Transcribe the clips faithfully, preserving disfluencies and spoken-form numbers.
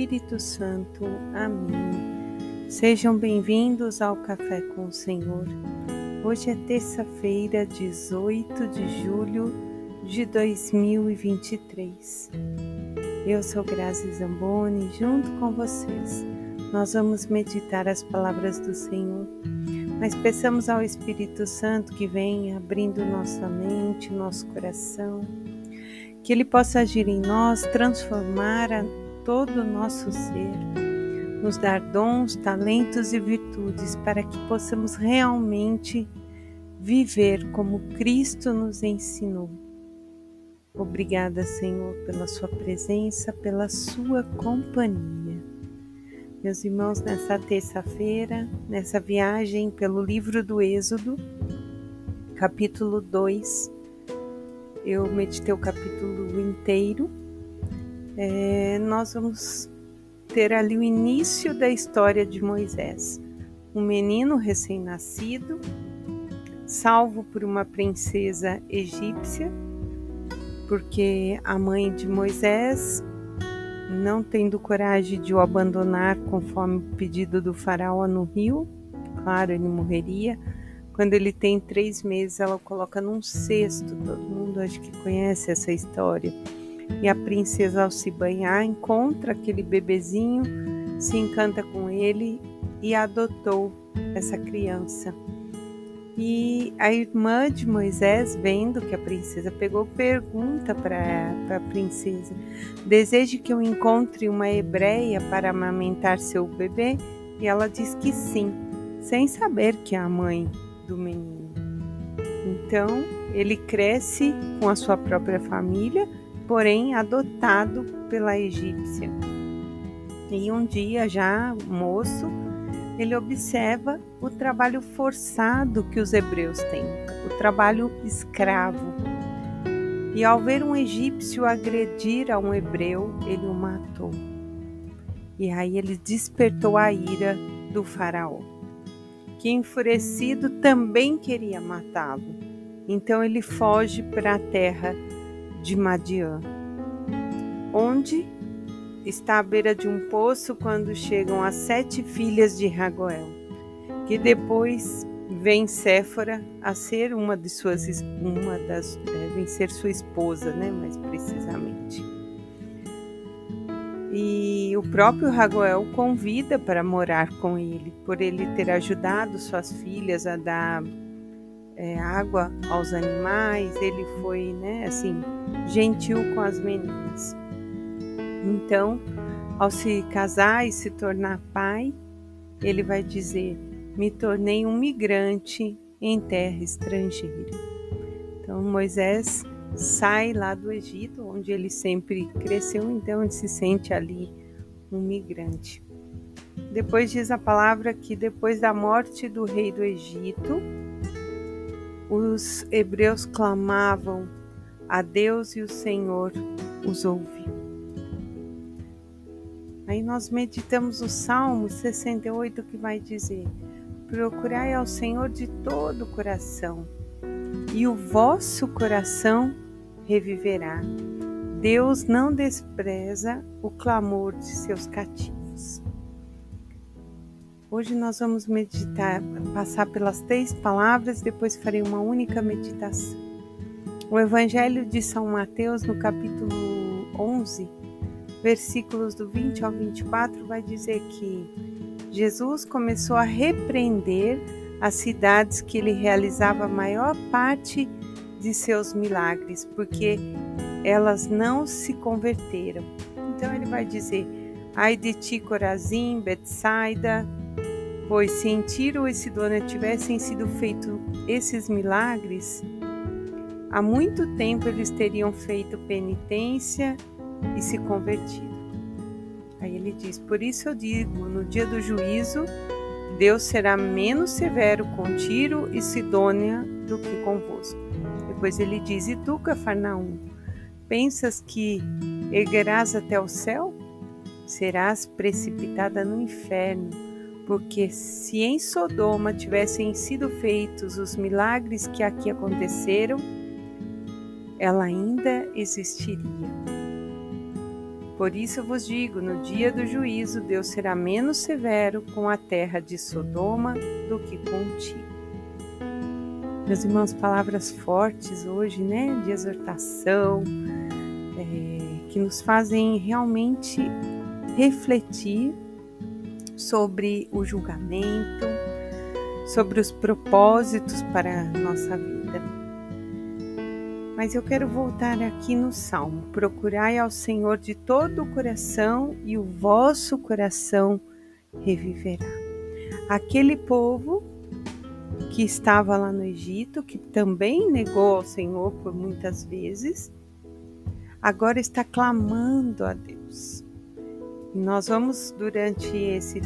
Espírito Santo. Amém. Sejam bem-vindos ao Café com o Senhor. Hoje é terça-feira, dezoito de julho de dois mil e vinte e três. Eu sou Grazi Zamboni e junto com vocês nós vamos meditar as palavras do Senhor. Mas peçamos ao Espírito Santo que venha abrindo nossa mente, nosso coração, que Ele possa agir em nós, transformar a todo o nosso ser, nos dar dons, talentos e virtudes para que possamos realmente viver como Cristo nos ensinou. Obrigada, Senhor, pela sua presença, pela sua companhia. Meus irmãos, nessa terça-feira, nessa viagem pelo livro do Êxodo, capítulo dois, eu meditei o capítulo inteiro. É, nós vamos ter ali o início da história de Moisés. Um menino recém-nascido, salvo por uma princesa egípcia, porque a mãe de Moisés, não tendo coragem de o abandonar conforme o pedido do faraó no rio, claro, ele morreria. Quando ele tem três meses, ela o coloca num cesto. Todo mundo acho que conhece essa história. E a princesa, ao se banhar, encontra aquele bebezinho, se encanta com ele e adotou essa criança. E a irmã de Moisés, vendo que a princesa pegou, pergunta para a princesa: deseja que eu encontre uma hebreia para amamentar seu bebê? E ela diz que sim, sem saber que é a mãe do menino. Então, ele cresce com a sua própria família, porém adotado pela egípcia. E um dia, já moço, ele observa o trabalho forçado que os hebreus têm, o trabalho escravo. E ao ver um egípcio agredir a um hebreu, ele o matou. E aí ele despertou a ira do faraó, que enfurecido também queria matá-lo. Então ele foge para a terra de Madian, onde está à beira de um poço quando chegam as sete filhas de Raguel, que depois vem Séfora a ser uma de suas uma das vem ser sua esposa, né, mais precisamente. E o próprio Raguel convida para morar com ele, por ele ter ajudado suas filhas a dar É, água aos animais. Ele foi, né, assim, gentil com as meninas. Então, ao se casar e se tornar pai, ele vai dizer: me tornei um migrante em terra estrangeira. Então, Moisés sai lá do Egito, onde ele sempre cresceu, então ele se sente ali um migrante. Depois diz a palavra que depois da morte do rei do Egito, os hebreus clamavam a Deus e o Senhor os ouviu. Aí nós meditamos o Salmo sessenta e oito, que vai dizer: procurai ao Senhor de todo o coração, e o vosso coração reviverá. Deus não despreza o clamor de seus cativos. Hoje nós vamos meditar, passar pelas três palavras, depois farei uma única meditação. O Evangelho de São Mateus, no capítulo onze, versículos do vinte ao vinte e quatro, vai dizer que Jesus começou a repreender as cidades que ele realizava a maior parte de seus milagres, porque elas não se converteram. Então ele vai dizer: ai de ti, Corazin, Betsaida, pois se em Tiro e Sidônia tivessem sido feitos esses milagres, há muito tempo eles teriam feito penitência e se convertido. Aí ele diz: por isso eu digo, no dia do juízo, Deus será menos severo com Tiro e Sidônia do que convosco. Depois ele diz: e tu, Cafarnaum, pensas que erguerás até o céu? Serás precipitada no inferno. Porque se em Sodoma tivessem sido feitos os milagres que aqui aconteceram, ela ainda existiria. Por isso vos digo, no dia do juízo, Deus será menos severo com a terra de Sodoma do que contigo. Meus irmãos, palavras fortes hoje, né? De exortação, é, que nos fazem realmente refletir sobre o julgamento, sobre os propósitos para a nossa vida. Mas eu quero voltar aqui no Salmo. Procurai ao Senhor de todo o coração e o vosso coração reviverá. Aquele povo que estava lá no Egito, que também negou ao Senhor por muitas vezes, agora está clamando a Deus. E nós vamos, durante esse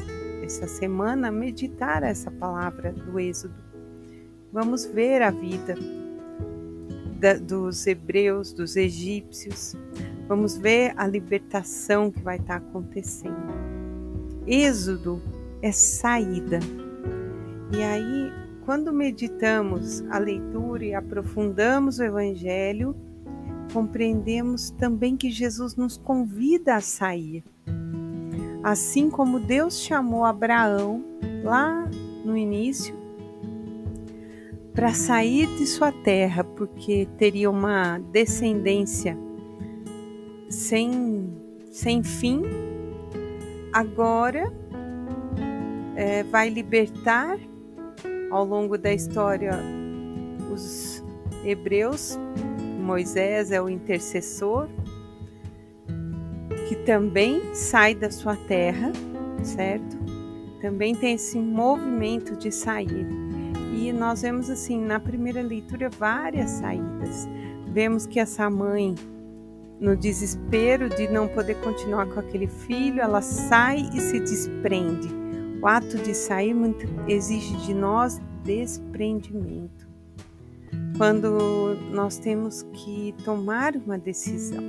essa semana, meditar essa palavra do Êxodo. Vamos ver a vida da, dos hebreus, dos egípcios. Vamos ver a libertação que vai estar acontecendo. Êxodo é saída. E aí, quando meditamos a leitura e aprofundamos o Evangelho, compreendemos também que Jesus nos convida a sair. Assim como Deus chamou Abraão lá no início para sair de sua terra, porque teria uma descendência sem, sem fim, agora é, vai libertar ao longo da história os hebreus. Moisés é o intercessor, que também sai da sua terra, certo? Também tem esse movimento de sair. E nós vemos assim, na primeira leitura, várias saídas. Vemos que essa mãe, no desespero de não poder continuar com aquele filho, ela sai e se desprende. O ato de sair exige de nós desprendimento. Quando nós temos que tomar uma decisão,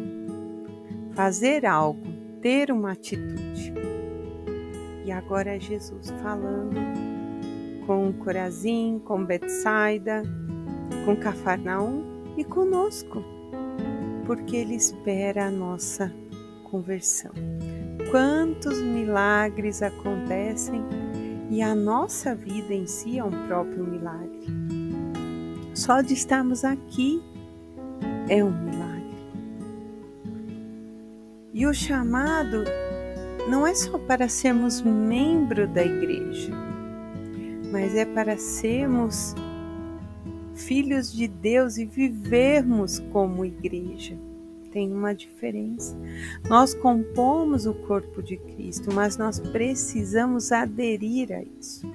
fazer algo, ter uma atitude. E agora é Jesus falando com Corazin, com Betsaida, com Cafarnaum e conosco, porque Ele espera a nossa conversão. Quantos milagres acontecem e a nossa vida em si é um próprio milagre. Só de estarmos aqui é um milagre. E o chamado não é só para sermos membro da igreja, mas é para sermos filhos de Deus e vivermos como igreja. Tem uma diferença. Nós compomos o corpo de Cristo, mas nós precisamos aderir a isso.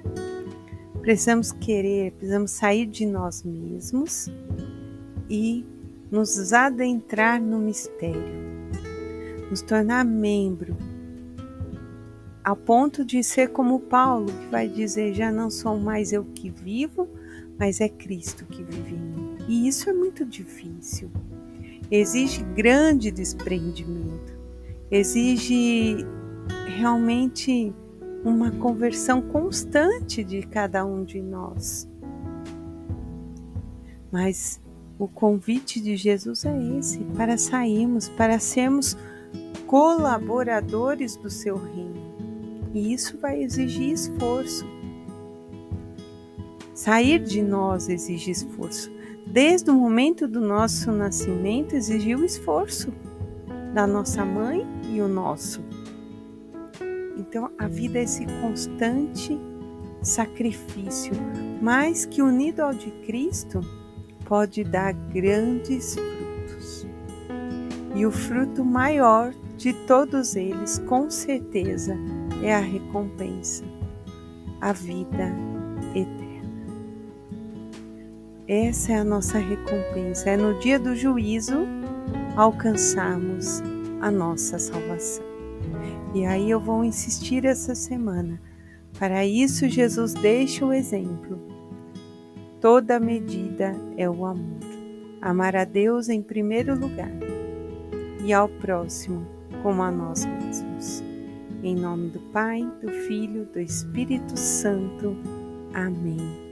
Precisamos querer, precisamos sair de nós mesmos e nos adentrar no mistério. Nos tornar membro, a ponto de ser como Paulo, que vai dizer, já não sou mais eu que vivo, mas é Cristo que vive em mim. E isso é muito difícil, exige grande desprendimento, exige realmente uma conversão constante de cada um de nós. Mas o convite de Jesus é esse, para sairmos, para sermos colaboradores do seu reino. E isso vai exigir esforço. Sair de nós exige esforço. Desde o momento do nosso nascimento exigiu esforço da nossa mãe e o nosso. Então a vida é esse constante sacrifício, mas que unido ao de Cristo pode dar grandes frutos. E o fruto maior de todos eles, com certeza, é a recompensa, a vida eterna. Essa é a nossa recompensa, é no dia do juízo alcançarmos a nossa salvação. E aí eu vou insistir essa semana. Para isso, Jesus deixa o exemplo. Toda medida é o amor. Amar a Deus em primeiro lugar e ao próximo como a nós mesmos. Em nome do Pai, do Filho, do Espírito Santo. Amém.